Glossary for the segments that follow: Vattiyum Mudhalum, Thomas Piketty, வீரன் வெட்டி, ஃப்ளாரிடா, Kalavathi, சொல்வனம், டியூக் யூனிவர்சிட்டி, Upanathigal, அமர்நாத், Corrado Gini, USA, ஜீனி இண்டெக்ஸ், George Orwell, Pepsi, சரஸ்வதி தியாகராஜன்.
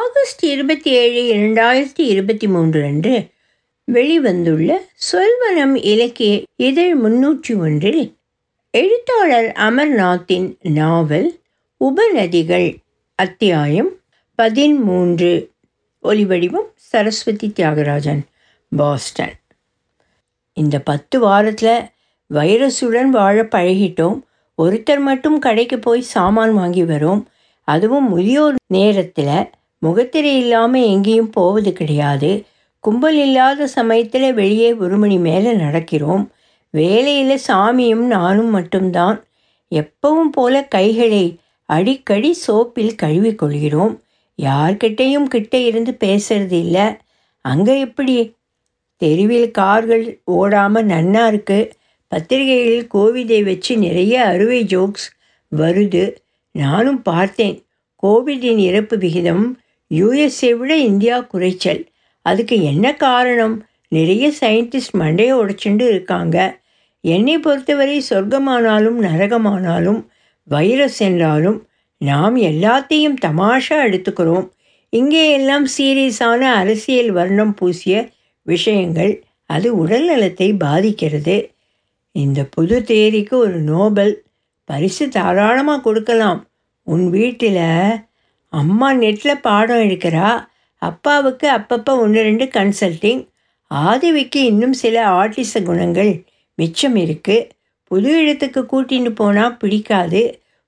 August 27, 2023 அன்று வெளிவந்துள்ள சொல்வனம் இலக்கிய இதழ் 301 எழுத்தாளர் அமர்நாத்தின் நாவல் உபநதிகள் அத்தியாயம் 13. ஒலிவடிவம் சரஸ்வதி தியாகராஜன், பாஸ்டன். இந்த 10 வாரத்தில் வைரஸுடன் வாழ பழகிட்டோம். ஒருத்தர் மட்டும் கடைக்கு போய் சாமான் வாங்கி வரோம். அதுவும் முதியோர் நேரத்தில் முகத்திரை இல்லாமல் எங்கேயும் போவது கிடையாது. கும்பல் இல்லாத சமயத்தில் வெளியே 1 மணி மேலே நடக்கிறோம். வேலையில் சாமியும் நானும் மட்டும்தான். எப்பவும் போல கைகளை அடிக்கடி சோப்பில் கழுவிக்கொள்கிறோம். யார்கிட்டையும் கிட்டே இருந்து பேசுறது இல்லை. அங்கே எப்படி? தெருவில் கார்கள் ஓடாமல் நன்னா இருக்குது. பத்திரிகையில் கோவிதை வச்சு நிறைய அறுவை ஜோக்ஸ் வருது. நானும் பார்த்தேன். கோவிடின் இறப்பு விகிதம் USA விட இந்தியா குறைச்சல். அதுக்கு என்ன காரணம்? நிறைய சயின்டிஸ்ட் மண்டையை உடைச்சுண்டு இருக்காங்க. என்னை பொறுத்தவரை சொர்க்கமானாலும் நரகமானாலும் வைரஸ் என்றாலும் நாம் எல்லாத்தையும் தமாஷா எடுத்துக்கிறோம். இங்கே எல்லாம் சீரியஸான அரசியல் வர்ணம் பூசிய விஷயங்கள். அது உடல் நலத்தை பாதிக்கிறது. இந்த புது தேரிக்கு ஒரு நோபல் பரிசு தாராளமாக கொடுக்கலாம். உன் வீட்டில் அம்மா நெட்டில் பாடம் எடுக்கிறா. அப்பாவுக்கு அப்பப்போ 1-2 கன்சல்டிங். ஆதிவிக்கு இன்னும் சில ஆர்டிச குணங்கள் மிச்சம் இருக்குது. புது இடத்துக்கு கூட்டின்னு போனால் பிடிக்காது.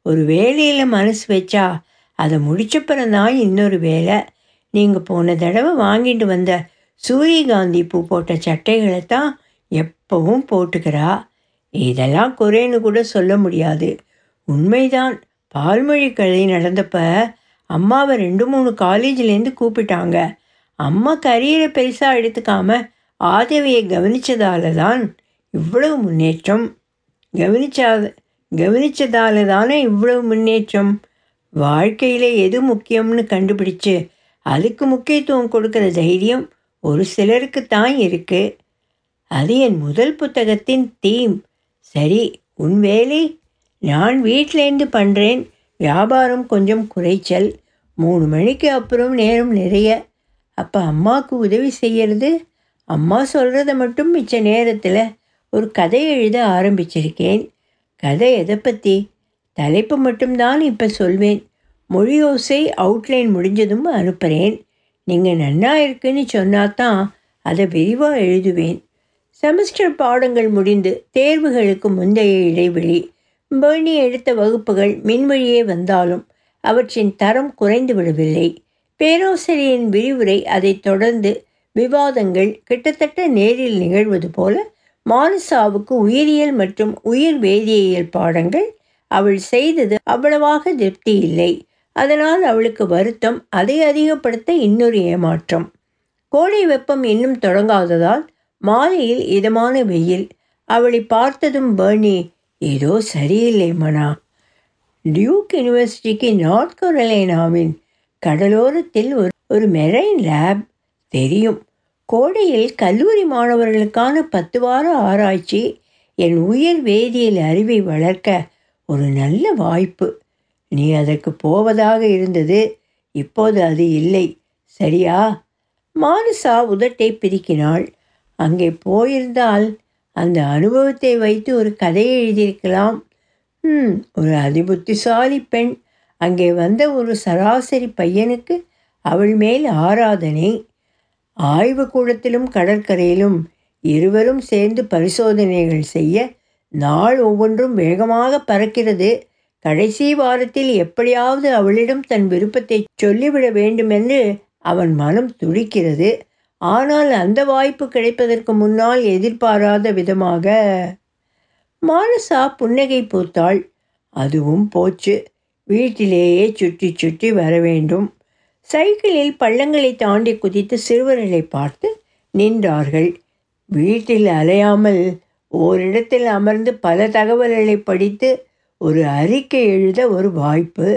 ஒரு வேலையில் மனசு வச்சா அதை முடிச்சப்பறந்தான் இன்னொரு வேலை. நீங்கள் போன தடவை வாங்கிட்டு வந்த சூரியகாந்தி பூ போட்ட சட்டைகளை தான் எப்பவும் போட்டுக்கிறா. இதெல்லாம் குறைன்னு கூட சொல்ல முடியாது. உண்மைதான். பால்மொழி கலை நடந்தப்ப அம்மாவை 2-3 காலேஜ்லேருந்து கூப்பிட்டாங்க. அம்மா கரியரை பெருசாக எடுத்துக்காமல் ஆதவியை கவனித்ததால தான் இவ்வளவு முன்னேற்றம். கவனித்ததால தானே இவ்வளவு முன்னேற்றம். வாழ்க்கையில் எது முக்கியம்னு கண்டுபிடிச்சு அதுக்கு முக்கியத்துவம் கொடுக்குற தைரியம் ஒரு சிலருக்குத்தான் இருக்குது. அது என் முதல் புத்தகத்தின் தீம். சரி, உன் வேலை? நான் வீட்டிலேருந்து பண்ணுறேன். வியாபாரம் கொஞ்சம் குறைச்சல். 3 மணிக்கு அப்புறம் நேரம் நிறைய. அப்போ அம்மாவுக்கு உதவி செய்கிறது. அம்மா சொல்கிறத மட்டும் மிச்ச நேரத்தில் ஒரு கதை எழுத ஆரம்பிச்சிருக்கேன். கதை எதை பற்றி? தலைப்பு மட்டும்தான் இப்போ சொல்வேன். மொழியோசை அவுட்லைன் முடிஞ்சதும் அனுப்புகிறேன். நீங்கள் நன்னா இருக்குன்னு சொன்னாதான் அதை விரிவாக எழுதுவேன். செமஸ்டர் பாடங்கள் முடிந்து தேர்வுகளுக்கு முந்தைய இடைவெளி. பேர்னி எடுத்த வகுப்புகள் மின்வழியே வந்தாலும் அவற்றின் தரம் குறைந்து விடவில்லை. பேராசிரியரின் விரிவுரை, அதை தொடர்ந்து விவாதங்கள் கிட்டத்தட்ட நேரில் நிகழ்வது போல மானசாவுக்கு உயிரியல் மற்றும் உயிர் வேதியியல் பாடங்கள் அவள் செய்தது அவ்வளவாக திருப்தி இல்லை. அதனால் அவளுக்கு வருத்தம். அதை அதிகப்படுத்த இன்னொரு ஏமாற்றம். கோடை வெப்பம் இன்னும் தொடங்காததால் மாலையில் இதமான வெயில். அவளை பார்த்ததும் பேர்னி, ஏதோ சரியில்லை மனா. டியூக் யூனிவர்சிட்டிக்கு நார்த் கரோலைனாவின் கடலோரத்தில் ஒரு மெரைன் லேப் தெரியும். கோடையில் கல்லூரி மாணவர்களுக்கான 10 வார ஆராய்ச்சி என் உயிர் வேதியியல் அறிவை வளர்க்க ஒரு நல்ல வாய்ப்பு. நீ அதற்கு போவதாக இருந்தது. இப்போது அது இல்லை, சரியா? மானசா உதட்டை பிரிக்கினாள். அங்கே போயிருந்தால் அந்த அனுபவத்தை வைத்து ஒரு கதையை எழுதியிருக்கலாம். ஒரு அதிபுத்திசாலி பெண். அங்கே வந்த ஒரு சராசரி பையனுக்கு அவள் மேல் ஆராதனை. ஆய்வுக்கூடத்திலும் கடற்கரையிலும் இருவரும் சேர்ந்து பரிசோதனைகள் செய்ய நாள் ஒவ்வொன்றும் வேகமாக பறக்கிறது. கடைசி வாரத்தில் எப்படியாவது அவளிடம் தன் விருப்பத்தை சொல்லிவிட வேண்டுமென்று அவன் மனம் துடிக்கிறது. ஆனால் அந்த வாய்ப்பு கிடைப்பதற்கு முன்னால் எதிர்பாராத விதமாக மானசா புன்னகை பூத்தாள். அதுவும் போச்சு. வீட்டிலேயே சுற்றி சுற்றி வர வேண்டும். சைக்கிளில் பள்ளங்களை தாண்டி குதித்து சிறுவர்களை பார்த்து நின்றார்கள். வீட்டில் அலையாமல் ஓரிடத்தில் அமர்ந்து பல தகவல்களை படித்து ஒரு அறிக்கை எழுத ஒரு வாய்ப்பு.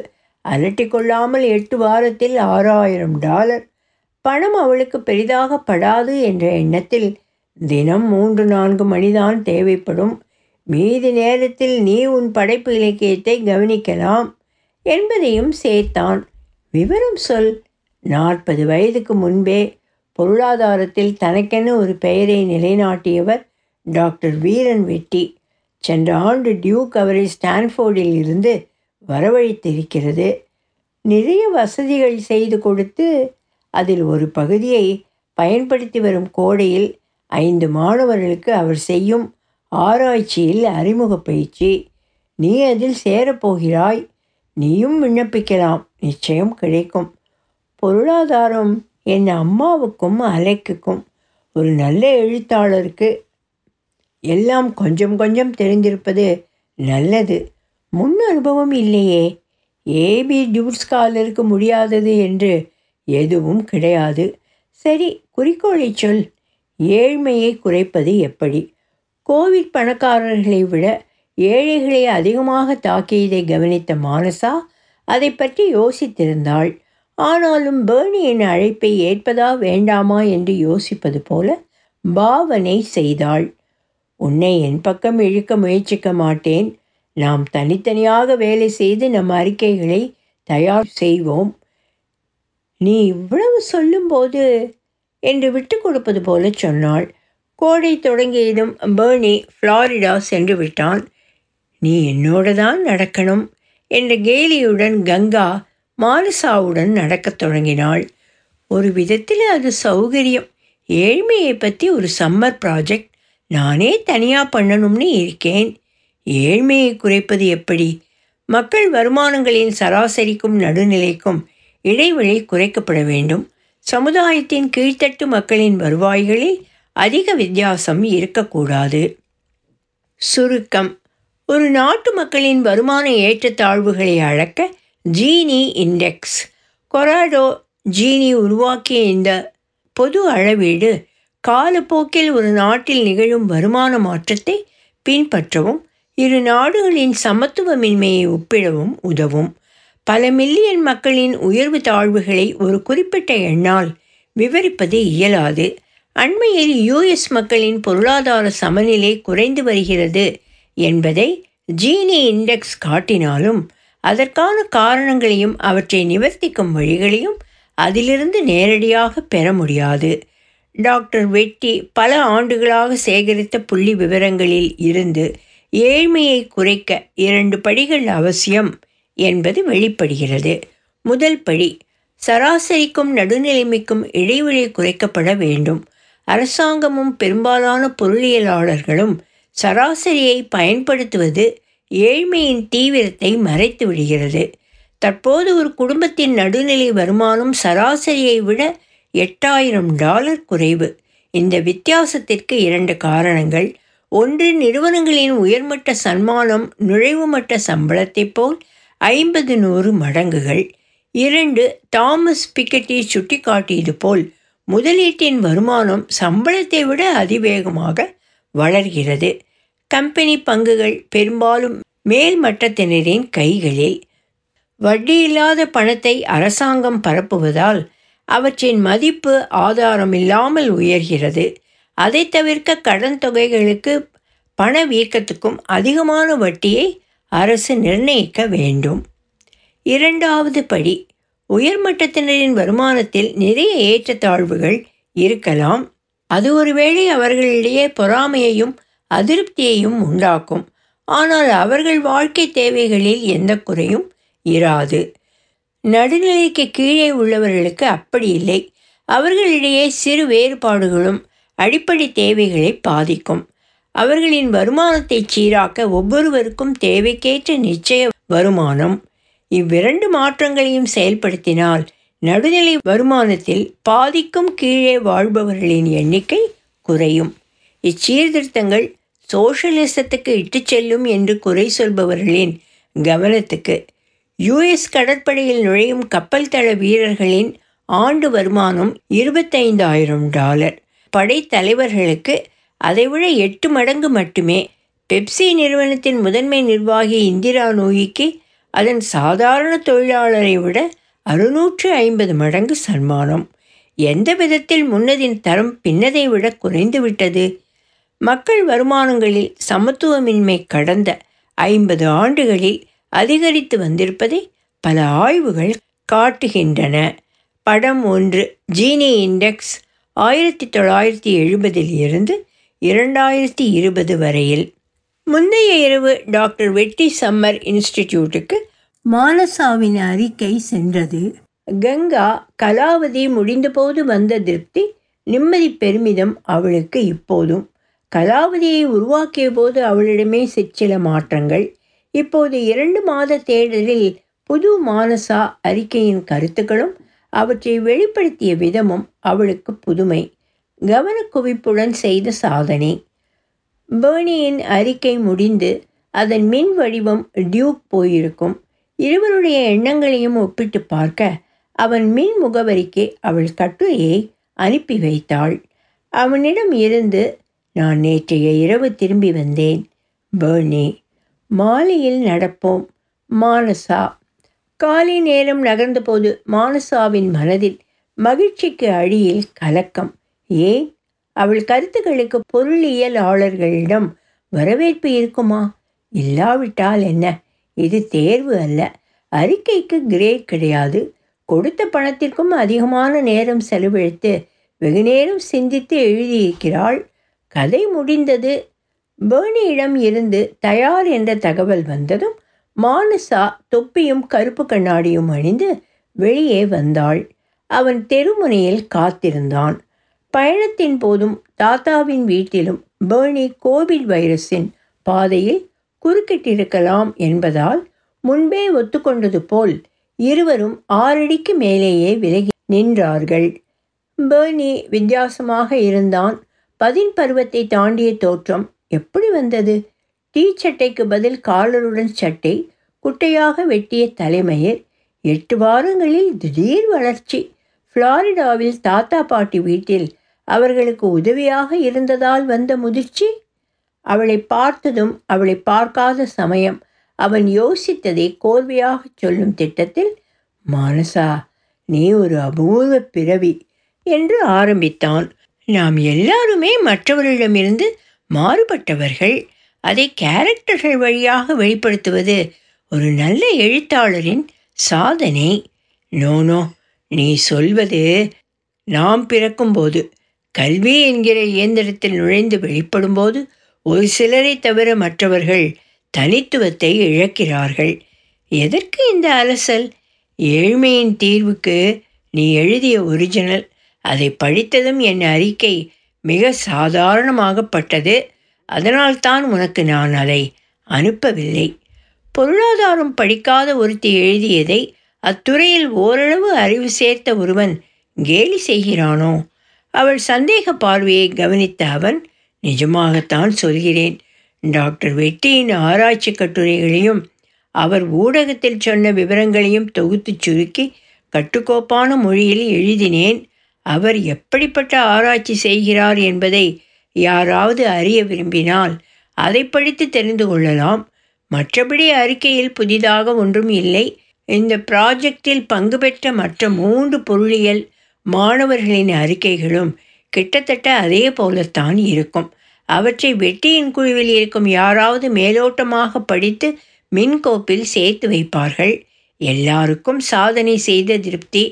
அலட்டிக்கொள்ளாமல் 8 வாரத்தில் $6,000 பணம் அவளுக்கு பெரிதாக படாது என்ற எண்ணத்தில் தினம் 3-4 மணிதான் தேவைப்படும். மீதி நேரத்தில் நீ உன் படைப்பு இலக்கியத்தை கவனிக்கலாம் என்பதையும் சேர்த்தான். விவரம் சொல். 40 வயதுக்கு முன்பே பொருளாதாரத்தில் தனக்கென ஒரு பெயரை நிலைநாட்டியவர் டாக்டர் வீரன் வெட்டி சென்ற ஆண்டு டியூக் அவரை ஸ்டான்ஃபோர்டில் இருந்து வரவழைத்திருக்கிறது. நிறைய வசதிகள் செய்து கொடுத்து அதில் ஒரு பகுதியை பயன்படுத்தி வரும் கோடையில் 5 மாணவர்களுக்கு அவர் செய்யும் ஆராய்ச்சியில் அறிமுக பயிற்சி. நீ அதில் சேரப்போகிறாய், நீயும் விண்ணப்பிக்கலாம், நிச்சயம் கிடைக்கும். பொருளாதாரம் என் அம்மாவுக்கும் அலைக்குக்கும் ஒரு நல்ல எழுத்தாளருக்கு எல்லாம் கொஞ்சம் கொஞ்சம் தெரிந்திருப்பது நல்லது. முன் அனுபவம் இல்லையே. ஏபி டியூட்ஸ்காலருக்கு முடியாதது என்று எதுவும் கிடையாது. சரி, குறிக்கோளை சொல். ஏழ்மையை குறைப்பது எப்படி? கோவிட் பணக்காரர்களை விட ஏழைகளை அதிகமாக தாக்கியதை கவனித்த மானசா அதை பற்றி யோசித்திருந்தாள். ஆனாலும் பேர்னியின் அழைப்பை ஏற்பதா வேண்டாமா என்று யோசிப்பது போல பாவனை செய்தாள். உன்னை என் பக்கம் இழுக்க முயற்சிக்க மாட்டேன். நாம் தனித்தனியாக வேலை செய்து நம் அறிக்கைகளை தயார் செய்வோம். நீ இவ்வளவு சொல்லும்போது என்று விட்டு கொடுப்பது போல சொன்னாள். கோடை தொடங்கியதும் பேர்னி ஃப்ளாரிடா சென்று விட்டான். நீ என்னோடு தான் நடக்கணும் என்ற கேலியுடன் கங்கா மானசாவுடன் நடக்கத் தொடங்கினாள். ஒரு விதத்தில் அது சௌகரியம். ஏழ்மையை பற்றி ஒரு சம்மர் ப்ராஜெக்ட் நானே தனியாக பண்ணணும்னு இருக்கேன். ஏழ்மையை குறைப்பது எப்படி? மக்கள் வருமானங்களின் சராசரிக்கும் நடுநிலைக்கும் இடைவெளி குறைக்கப்பட வேண்டும். சமுதாயத்தின் கீழ்த்தட்டு மக்களின் வருவாய்களில் அதிக வித்தியாசம் இருக்கக்கூடாது. சுருக்கம்: ஒரு நாட்டு மக்களின் வருமான ஏற்றத்தாழ்வுகளை அளக்க ஜீனி இண்டெக்ஸ். கொராடோ ஜீனி உருவாக்கிய இந்த பொது அளவீடு காலப்போக்கில் ஒரு நாட்டில் நிகழும் வருமான மாற்றத்தை பின்பற்றவும் இரு நாடுகளின் சமத்துவமின்மையை ஒப்பிடவும் உதவும். பல மில்லியன் மக்களின் உயர்வு தாழ்வுகளை ஒரு குறிப்பிட்ட எண்ணால் விவரிப்பது இயலாது. அண்மையில் US மக்களின் பொருளாதார சமநிலை குறைந்து வருகிறது என்பதை ஜீனி இண்டெக்ஸ் காட்டினாலும் அதற்கான காரணங்களையும் அவற்றை நிவர்த்திக்கும் வழிகளையும் அதிலிருந்து நேரடியாக பெற முடியாது. டாக்டர் வெட்டி பல ஆண்டுகளாக சேகரித்த புள்ளி விவரங்களில் இருந்து ஏழ்மையை குறைக்க 2 படிகள் அவசியம் என்பது வெளிப்படுகிறது. முதல் படி: சராசரிக்கும் நடுநிலைமைக்கும் இடைவெளி குறைக்கப்பட வேண்டும். அரசாங்கமும் பெரும்பாலான பொருளியலாளர்களும் சராசரியை பயன்படுத்துவது ஏழ்மையின் தீவிரத்தை மறைத்து விடுகிறது. தற்போது ஒரு குடும்பத்தின் நடுநிலை வருமானம் சராசரியை விட $8,000 குறைவு. இந்த வித்தியாசத்திற்கு 2 காரணங்கள். ஒன்று, நிறுவனங்களின் உயர்மட்ட சன்மானம் நுழைவு மட்ட சம்பளத்தைப் போல் 50-100 மடங்குகள். 2, தாமஸ் பிக்கெட்டி சுட்டிக்காட்டியது போல் முதலீட்டின் வருமானம் சம்பளத்தை விட அதிவேகமாக வளர்கிறது. கம்பெனி பங்குகள் பெரும்பாலும் மேல் மட்டத்தினரின் கைகளில். வட்டியில்லாத பணத்தை அரசாங்கம் பரப்புவதால் அவற்றின் மதிப்பு ஆதாரமில்லாமல் உயர்கிறது. அதை தவிர்க்க கடன் தொகைகளுக்கு பணவீக்கத்துக்கும் அதிகமான வட்டியை அரசு நிர்ணயிக்க வேண்டும். 2வது படி: உயர்மட்டத்தினரின் வருமானத்தில் நிறைய ஏற்றத்தாழ்வுகள் இருக்கலாம். அது ஒருவேளை அவர்களிடையே பொறாமையையும் அதிருப்தியையும் உண்டாக்கும். ஆனால் அவர்கள் வாழ்க்கை தேவைகளில் எந்த குறையும் இராது. நடுநிலைக்கு கீழே உள்ளவர்களுக்கு அப்படி இல்லை. அவர்களிடையே சிறு வேறுபாடுகளும் அடிப்படை தேவைகளை பாதிக்கும். அவர்களின் வருமானத்தை சீராக்க ஒவ்வொருவருக்கும் தேவைக்கேற்ற நிச்சய வருமானம், இவ்விரண்டு மாற்றங்களையும் செயல்படுத்தினால் நடுநிலை வருமானத்தில் பாதிக்கும் கீழே வாழ்பவர்களின் எண்ணிக்கை குறையும். இச்சீர்திருத்தங்கள் சோஷலிசத்துக்கு இட்டுச் செல்லும் என்று குறை சொல்பவர்களின் கவனத்துக்கு US கடற்படையில் நுழையும் கப்பல் தள வீரர்களின் ஆண்டு வருமானம் $25,000. படைத்தலைவர்களுக்கு அதைவிட 8 மடங்கு மட்டுமே. பெப்சி நிறுவனத்தின் முதன்மை நிர்வாகி இந்திரா நூயிக்கு அதன் சாதாரண தொழிலாளரை விட 650 மடங்கு சன்மானம். எந்த விதத்தில் முன்னதின் தரம் பின்னதை விட குறைந்துவிட்டது? மக்கள் வருமானங்களில் சமத்துவமின்மை கடந்த 50 ஆண்டுகளில் அதிகரித்து வந்திருப்பதை பல ஆய்வுகள் காட்டுகின்றன. படம் 1 ஜீனி இண்டெக்ஸ் 1970 2020 வரையில். முந்தைய இரவு டாக்டர் வெட்டி சம்மர் இன்ஸ்டிடியூட்டுக்கு மானசாவின் அறிக்கை சென்றது. கங்கா கலாவதி முடிந்தபோது வந்த திருப்தி, நிம்மதி, பெருமிதம் அவளுக்கு இப்போதும். கலாவதியை உருவாக்கிய போது அவளிடமே சிற்சில மாற்றங்கள். இப்போது 2 மாத தேடலில் புது மானசா அறிக்கையின் கருத்துக்களும் அவற்றை வெளிப்படுத்திய விதமும் அவளுக்கு புதுமை. கவனக்குவிப்புடன் செய்த சாதனை. பேர்னியின் அறிக்கை முடிந்து அதன் மின் வடிவம் டியூக் போயிருக்கும். இருவருடைய எண்ணங்களையும் ஒப்பிட்டு பார்க்க அவன் மின் முகவரிக்கு அவள் கட்டுரையை அனுப்பி வைத்தாள். அவனிடம் இருந்து, நான் நேற்றைய இரவு திரும்பி வந்தேன் பேர்னி. மாலையில் நடப்போம் மானசா. காலை நேரம் நகர்ந்தபோது மானசாவின் மனதில் மகிழ்ச்சிக்கு அடியில் கலக்கம். ஏன் அவள் கருத்துக்களுக்கு பொருளியலாளர்களிடம் வரவேற்பு இருக்குமா? இல்லாவிட்டால் என்ன? இது தேர்வு அல்ல. அறிக்கைக்கு கிரேட் கிடையாது. கொடுத்த பணத்திற்கும் அதிகமான நேரம் செலவழித்து வெகுநேரம் சிந்தித்து எழுதியிருக்கிறாள். கதை முடிந்தது. பேர்னியிடம் இருந்து தயார் என்ற தகவல் வந்ததும் மானசா தொப்பியும் கருப்பு கண்ணாடியும் அணிந்து வெளியே வந்தாள். அவன் தெருமுனையில் காத்திருந்தான். பயணத்தின் போதும் தாத்தாவின் வீட்டிலும் பேர்னி கோவிட் வைரஸின் பாதையில் குறுக்கிட்டிருக்கலாம் என்பதால் முன்பே ஒத்துக்கொண்டது போல் இருவரும் 6 அடிக்கு மேலேயே விலகி நின்றார்கள். பேர்னி வித்தியாசமாக இருந்தான். 10 பருவத்தை தாண்டிய தோற்றம். எப்படி வந்தது? டீச்சட்டைக்கு பதில் காலருடன் சட்டை, குட்டையாக வெட்டிய தலைமயிர். 8 வாரங்களில் திடீர் வளர்ச்சி. ஃப்ளாரிடாவில் தாத்தா பாட்டி வீட்டில் அவர்களுக்கு உதவியாக இருந்ததால் வந்த முதிர்ச்சி. அவளை பார்த்ததும் அவளை பார்க்காத சமயம் அவன் யோசித்ததை கோர்வையாக சொல்லும் திட்டத்தில், மானசா, நீ ஒரு அபூர்வ பிறவி என்று ஆரம்பித்தான். நாம் எல்லாருமே மற்றவர்களிடமிருந்து மாறுபட்டவர்கள். அதை கேரக்டர்கள் வழியாக வெளிப்படுத்துவது ஒரு நல்ல எழுத்தாளரின் சாதனை. நோனோ, நீ சொல்வது நாம் பிறக்கும்போது கல்வி என்கிற இயந்திரத்தில் நுழைந்து வெளிப்படும்போது ஒரு சிலரை தவிர மற்றவர்கள் தனித்துவத்தை இழக்கிறார்கள். எதற்கு இந்த அலசல்? ஏழ்மையின் தீர்வுக்கு நீ எழுதிய ஒரிஜினல். அதை படித்ததும் என் அறிக்கை மிக சாதாரணமாகப்பட்டது. அதனால்தான் உனக்கு நான் அதை அனுப்பவில்லை. பொருளாதாரம் படிக்காத ஒருத்தி எழுதியதை அத்துறையில் ஓரளவு அறிவு சேர்த்த ஒருவன் கேலி செய்கிறானோ? அவள் சந்தேக பார்வையை கவனித்த அவன், நிஜமாகத்தான் சொல்கிறேன். டாக்டர் வெட்டியின் ஆராய்ச்சி கட்டுரைகளையும் அவர் ஊடகத்தில் சொன்ன விவரங்களையும் தொகுத்து சுருக்கி கட்டுக்கோப்பான மொழியில் எழுதினேன். அவர் எப்படிப்பட்ட ஆராய்ச்சி செய்கிறார் என்பதை யாராவது அறிய விரும்பினால் அதை படித்து தெரிந்து கொள்ளலாம். மற்றபடி அறிக்கையில் புதிதாக ஒன்றும் இல்லை. இந்த ப்ராஜெக்டில் பங்கு பெற்ற மற்ற 3 பொருளியல் மாணவர்களின் அறிக்கைகளும் கிட்டத்தட்ட அதே போலத்தான் இருக்கும். அவற்றை வெட்டியின் குழுவில் இருக்கும் யாராவது மேலோட்டமாக படித்து மின்கோப்பில் சேர்த்து வைப்பார்கள். எல்லாருக்கும் சாதனை செய்த திருப்தி.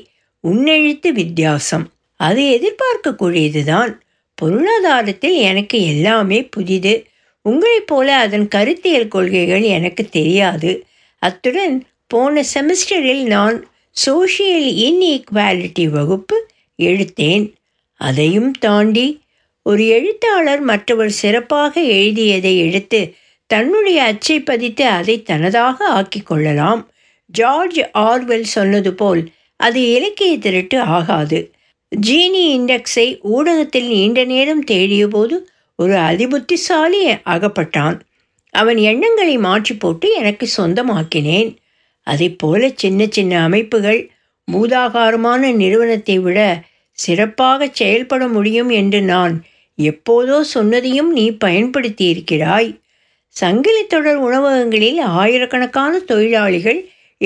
உன்னெழுத்து வித்தியாசம். அது எதிர்பார்க்கக்கூடியதுதான். பொருளாதாரத்தில் எனக்கு எல்லாமே புதிது. உங்களைப் போல அதன் கருத்தியல் கொள்கைகள் எனக்கு தெரியாது. அத்துடன் போன செமஸ்டரில் நான் சோஷியல் இன்இக்வாலிட்டி வகுப்பு எடுத்தேன். அதையும் தாண்டி ஒரு எழுத்தாளர் மற்றவர் சிறப்பாக எழுதியதை எடுத்து தன்னுடைய அச்சை பதித்து அதை தனதாக ஆக்கி கொள்ளலாம். ஜார்ஜ் ஆர்வெல் சொன்னது போல் அது இலக்கிய திரட்டு ஆகாது. ஜீனி இண்டெக்ஸை ஊடகத்தில் நீண்ட நேரம் தேடிய போது ஒரு அதிபுத்திசாலி அகப்பட்டான். அவன் எண்ணங்களை மாற்றி போட்டு எனக்கு சொந்தமாக்கினேன். அதை போல சின்ன சின்ன அமைப்புகள் பூதாகாரமான நிறுவனத்தை விட சிறப்பாக செயல்பட முடியும் என்று நான் எப்போதோ சொன்னதையும் நீ பயன்படுத்தியிருக்கிறாய். சங்கிலி தொடர் உணவகங்களில் ஆயிரக்கணக்கான தொழிலாளிகள்,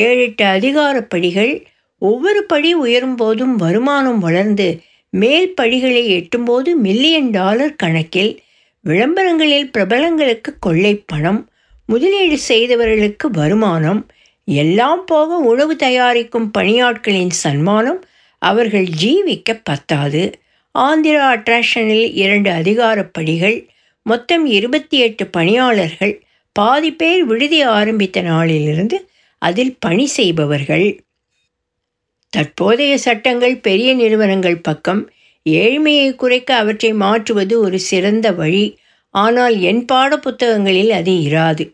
7-8 அதிகாரப்படிகள். ஒவ்வொரு படி உயரும் போதும் வருமானம் வளர்ந்து மேல் படிகளை எட்டும்போது $மில்லியன் கணக்கில். விளம்பரங்களில் பிரபலங்களுக்கு கொள்ளை பணம், முதலீடு செய்தவர்களுக்கு வருமானம். எல்லாம் போக உணவு தயாரிக்கும் பணியாட்களின் சன்மானம், அவர்கள் ஜீவிக்க பத்தாது. ஆந்திரா அட்ராக்ஷனில் 2 அதிகாரப்படிகள், மொத்தம் 28 பணியாளர்கள். பாதி பேர் விடுதி ஆரம்பித்த நாளிலிருந்து அதில் பணி செய்பவர்கள். தற்போதைய சட்டங்கள் பெரிய நிறுவனங்கள் பக்கம், ஏழ்மையை குறைக்க அவற்றை மாற்றுவது ஒரு சிறந்த வழி. ஆனால் என் பாட புத்தகங்களில் அது இராது.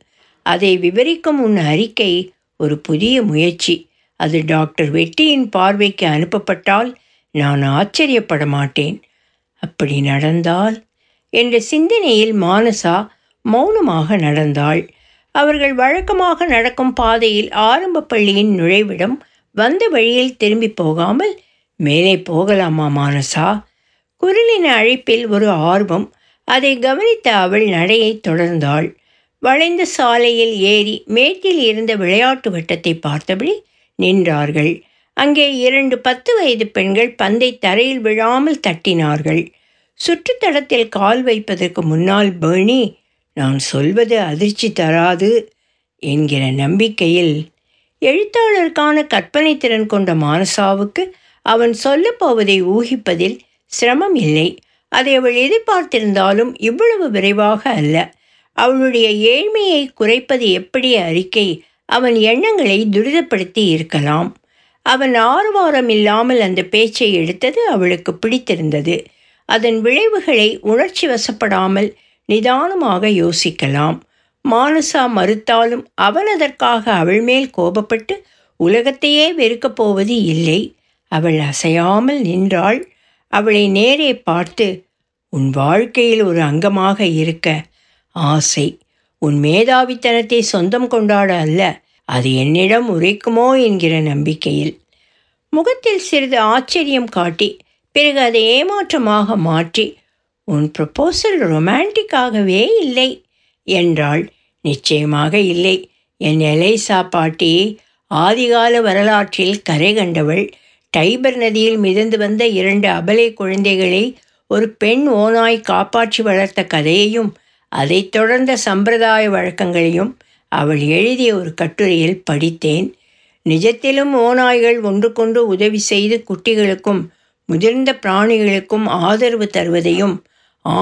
அதை விவரிக்கும் உன் அறிக்கை ஒரு புதிய முயற்சி. அது டாக்டர் வெட்டியின் பார்வைக்கு அனுப்பப்பட்டால் நான் ஆச்சரியப்பட மாட்டேன். அப்படி நடந்தால் என்ற சிந்தனையில் மானசா மௌனமாக நடந்தாள். அவர்கள் வழக்கமாக நடக்கும் பாதையில் ஆரம்ப பள்ளியின் நுழைவிடம் வந்த வழியில் திரும்பி போகாமல், மேலே போகலாமா மானசா? குரலின் அழைப்பில் ஒரு ஆர்வம். அதை கவனித்த அவள் நடையை தொடர்ந்தாள். வளைந்த சாலையில் ஏறி மேட்டில் இருந்த விளையாட்டு வட்டத்தை பார்த்தபடி நின்றார்கள். அங்கே 2 10 வயது பெண்கள் பந்தை தரையில் விழாமல் தட்டினார்கள். சுற்றுத்தடத்தில் கால் வைப்பதற்கு முன்னால் பேணி, நான் சொல்வது அதிர்ச்சி தராது என்கிற நம்பிக்கையில் எழுத்தாளருக்கான கற்பனை திறன் கொண்ட மானசாவுக்கு அவன் சொல்லப்போவதை ஊகிப்பதில் சிரமம் இல்லை. அதை அவள் எதிர்பார்த்திருந்தாலும் இவ்வளவு விரைவாக அல்ல. அவளுடைய ஏழ்மையை குறைப்பது எப்படி அறிக்கை அவன் எண்ணங்களை துரிதப்படுத்தி இருக்கலாம். அவன் ஆரவாரம் இல்லாமல் அந்த பேச்சை எடுத்தது அவளுக்கு பிடித்திருந்தது. அதன் விளைவுகளை உணர்ச்சி வசப்படாமல் நிதானமாக யோசிக்கலாம். மானசா மறுத்தாலும் அவன் அதற்காக அவள் மேல் கோபப்பட்டு உலகத்தையே வெறுக்கப் போவது இல்லை. அவள் அசையாமல் நின்றாள். அவளை நேரே பார்த்து, உன் வாழ்க்கையில் ஒரு அங்கமாக இருக்க ஆசை, உன் மேதாவித்தனத்தை சொந்தம் கொண்டாட அல்ல, அது என்னிடம் உரைக்குமோ என்கிற நம்பிக்கையில். முகத்தில் சிறிது ஆச்சரியம் காட்டி பிறகு அதை ஏமாற்றமாக மாற்றி, உன் ப்ரொபோசல் ரொமான்டிக்காகவே இல்லை என்றாள். நிச்சயமாக இல்லை. என் எலைசா பாட்டி ஆதிகால வரலாற்றில் கரை கண்டவள். டைபர் நதியில் மிதந்து வந்த 2 அபலை குழந்தைகளை ஒரு பெண் ஓநாய் காப்பாற்றி வளர்த்த கதையையும் அதைத் தொடர்ந்த சம்பிரதாய வழக்கங்களையும் அவள் எழுதிய ஒரு கட்டுரையில் படித்தேன். நிஜத்திலும் ஓநாய்கள் ஒன்றுக்கொன்று உதவி செய்து குட்டிகளுக்கும் முதிர்ந்த பிராணிகளுக்கும் ஆதரவு தருவதையும்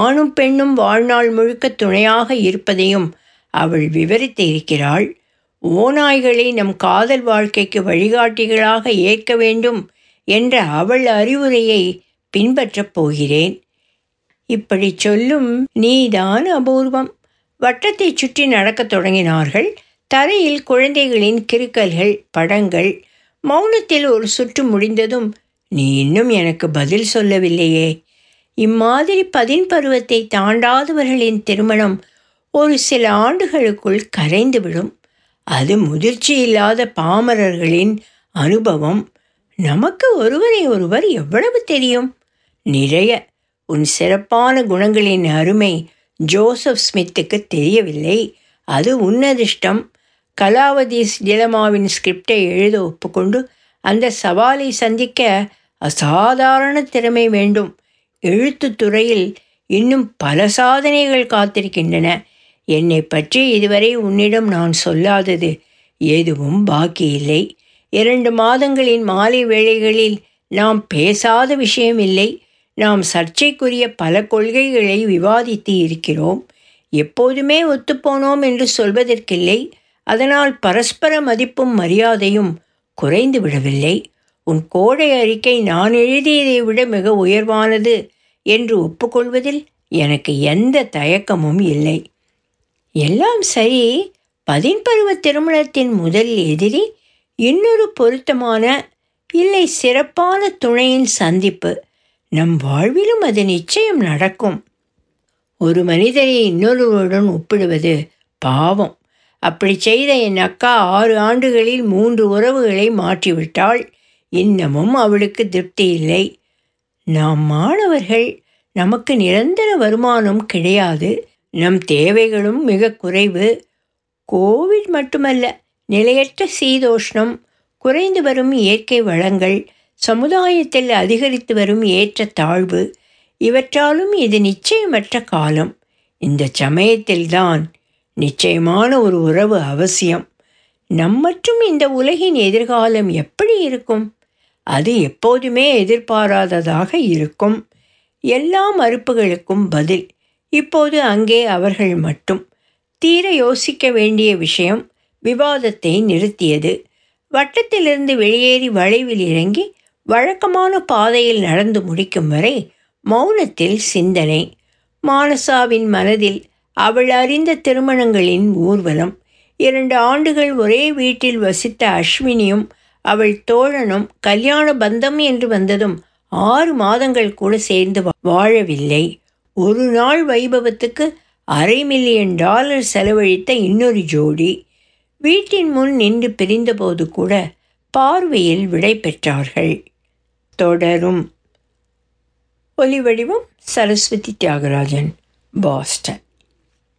ஆணும் பெண்ணும் வாழ்நாள் முழுக்க துணையாக இருப்பதையும் அவள் விவரித்து இருக்கிறாள். ஓநாய்களை நம் காதல் வாழ்க்கைக்கு வழிகாட்டிகளாக ஏற்க வேண்டும் என்ற அவள் அறிவுரையை பின்பற்றப் போகிறேன். இப்படி சொல்லும் நீதான் அபூர்வம். வட்டத்தை சுற்றி நடக்கத் தொடங்கினார்கள். தரையில் குழந்தைகளின் கிறுக்கல்கள், படங்கள். மௌனத்தில் ஒரு சுற்று முடிந்ததும், நீ இன்னும் எனக்கு பதில் சொல்லவில்லையே. இம்மாதிரி 10 பருவத்தை தாண்டாதவர்களின் திருமணம் ஒரு சில ஆண்டுகளுக்குள் கரைந்துவிடும். அது முதிர்ச்சி இல்லாத பாமரர்களின் அனுபவம். நமக்கு ஒருவரை ஒருவர் எவ்வளவு தெரியும்? நிறைய. உன் சிறப்பான குணங்களின் அருமை ஜோசப் ஸ்மித்துக்கு தெரியவில்லை. அது உன்னதிஷ்டம். கலாவதி டிலமாவின் ஸ்கிரிப்டை எழுத ஒப்புக்கொண்டு அந்த சவாலை சந்திக்க அசாதாரண திறமை வேண்டும். எழுத்துத்துறையில் இன்னும் பல சாதனைகள் காத்திருக்கின்றன. என்னை பற்றி இதுவரை உன்னிடம் நான் சொல்லாதது எதுவும் பாக்கியில்லை. 2 மாதங்களின் மாலை வேளைகளில் நாம் பேசாத விஷயம் இல்லை. நாம் சர்ச்சைக்குரிய பல கொள்கைகளை விவாதித்து இருக்கிறோம். எப்போதுமே ஒத்துப்போனோம் என்று சொல்வதற்கில்லை. அதனால் பரஸ்பர மதிப்பும் மரியாதையும் குறைந்து விடவில்லை. உன் கோடை அறிக்கை நான் எழுதியதை விட மிக உயர்வானது என்று ஒப்புக்கொள்வதில் எனக்கு எந்த தயக்கமும் இல்லை. எல்லாம் சரி. 10 பருவ திருமணத்தின் முதல் எதிரி இன்னொரு பொருத்தமான, இல்லை சிறப்பான துணையின் சந்திப்பு. நம் வாழ்விலும் அது நிச்சயம் நடக்கும். ஒரு மனிதரை இன்னொருவருடன் ஒப்பிடுவது பாவம். அப்படி செய்த என் அக்கா 6 ஆண்டுகளில் 3 உறவுகளை மாற்றிவிட்டாள். இன்னமும் அவளுக்கு திருப்தி இல்லை. நாம் மாணவர்கள். நமக்கு நிரந்தர வருமானம் கிடையாது. நம் தேவைகளும் மிக குறைவு. கோவிட் மட்டுமல்ல, நிலையற்ற சீதோஷ்ணம், குறைந்து வரும் இயற்கை வளங்கள், சமுதாயத்தில் அதிகரித்து வரும் ஏற்ற தாழ்வு, இவற்றாலும் இது நிச்சயமற்ற காலம். இந்த சமயத்தில்தான் நிச்சயமான ஒரு உறவு அவசியம். நம்மற்றும் இந்த உலகின் எதிர்காலம் எப்படி இருக்கும்? அது எப்போதுமே எதிர்பாராததாக இருக்கும். எல்லா மறுப்புகளுக்கும் பதில் இப்போது அங்கே அவர்கள் மட்டும். தீர யோசிக்க வேண்டிய விஷயம் விவாதத்தை நிறுத்தியது. வட்டத்திலிருந்து வெளியேறி வளைவில் இறங்கி வழக்கமான பாதையில் நடந்து முடிக்கும் வரை மௌனத்தில் சிந்தனை. மானசாவின் மனதில் அவள் அறிந்த திருமணங்களின் ஊர்வலம். 2 ஆண்டுகள் ஒரே வீட்டில் வசித்த அஸ்வினியும் அவள் தோழனும் கல்யாண பந்தம் என்று வந்ததும் 6 மாதங்கள் கூட சேர்ந்து வாழவில்லை. ஒரு நாள் வைபவத்துக்கு $500 மில்லியன் செலவழித்த இன்னொரு ஜோடி வீட்டின் முன் நின்று பிரிந்தபோது கூட பார்வையில் விடை பெற்றார்கள். தொடரும். ஒலி வடிவம் சரஸ்வதி தியாகராஜன், பாஸ்டன்.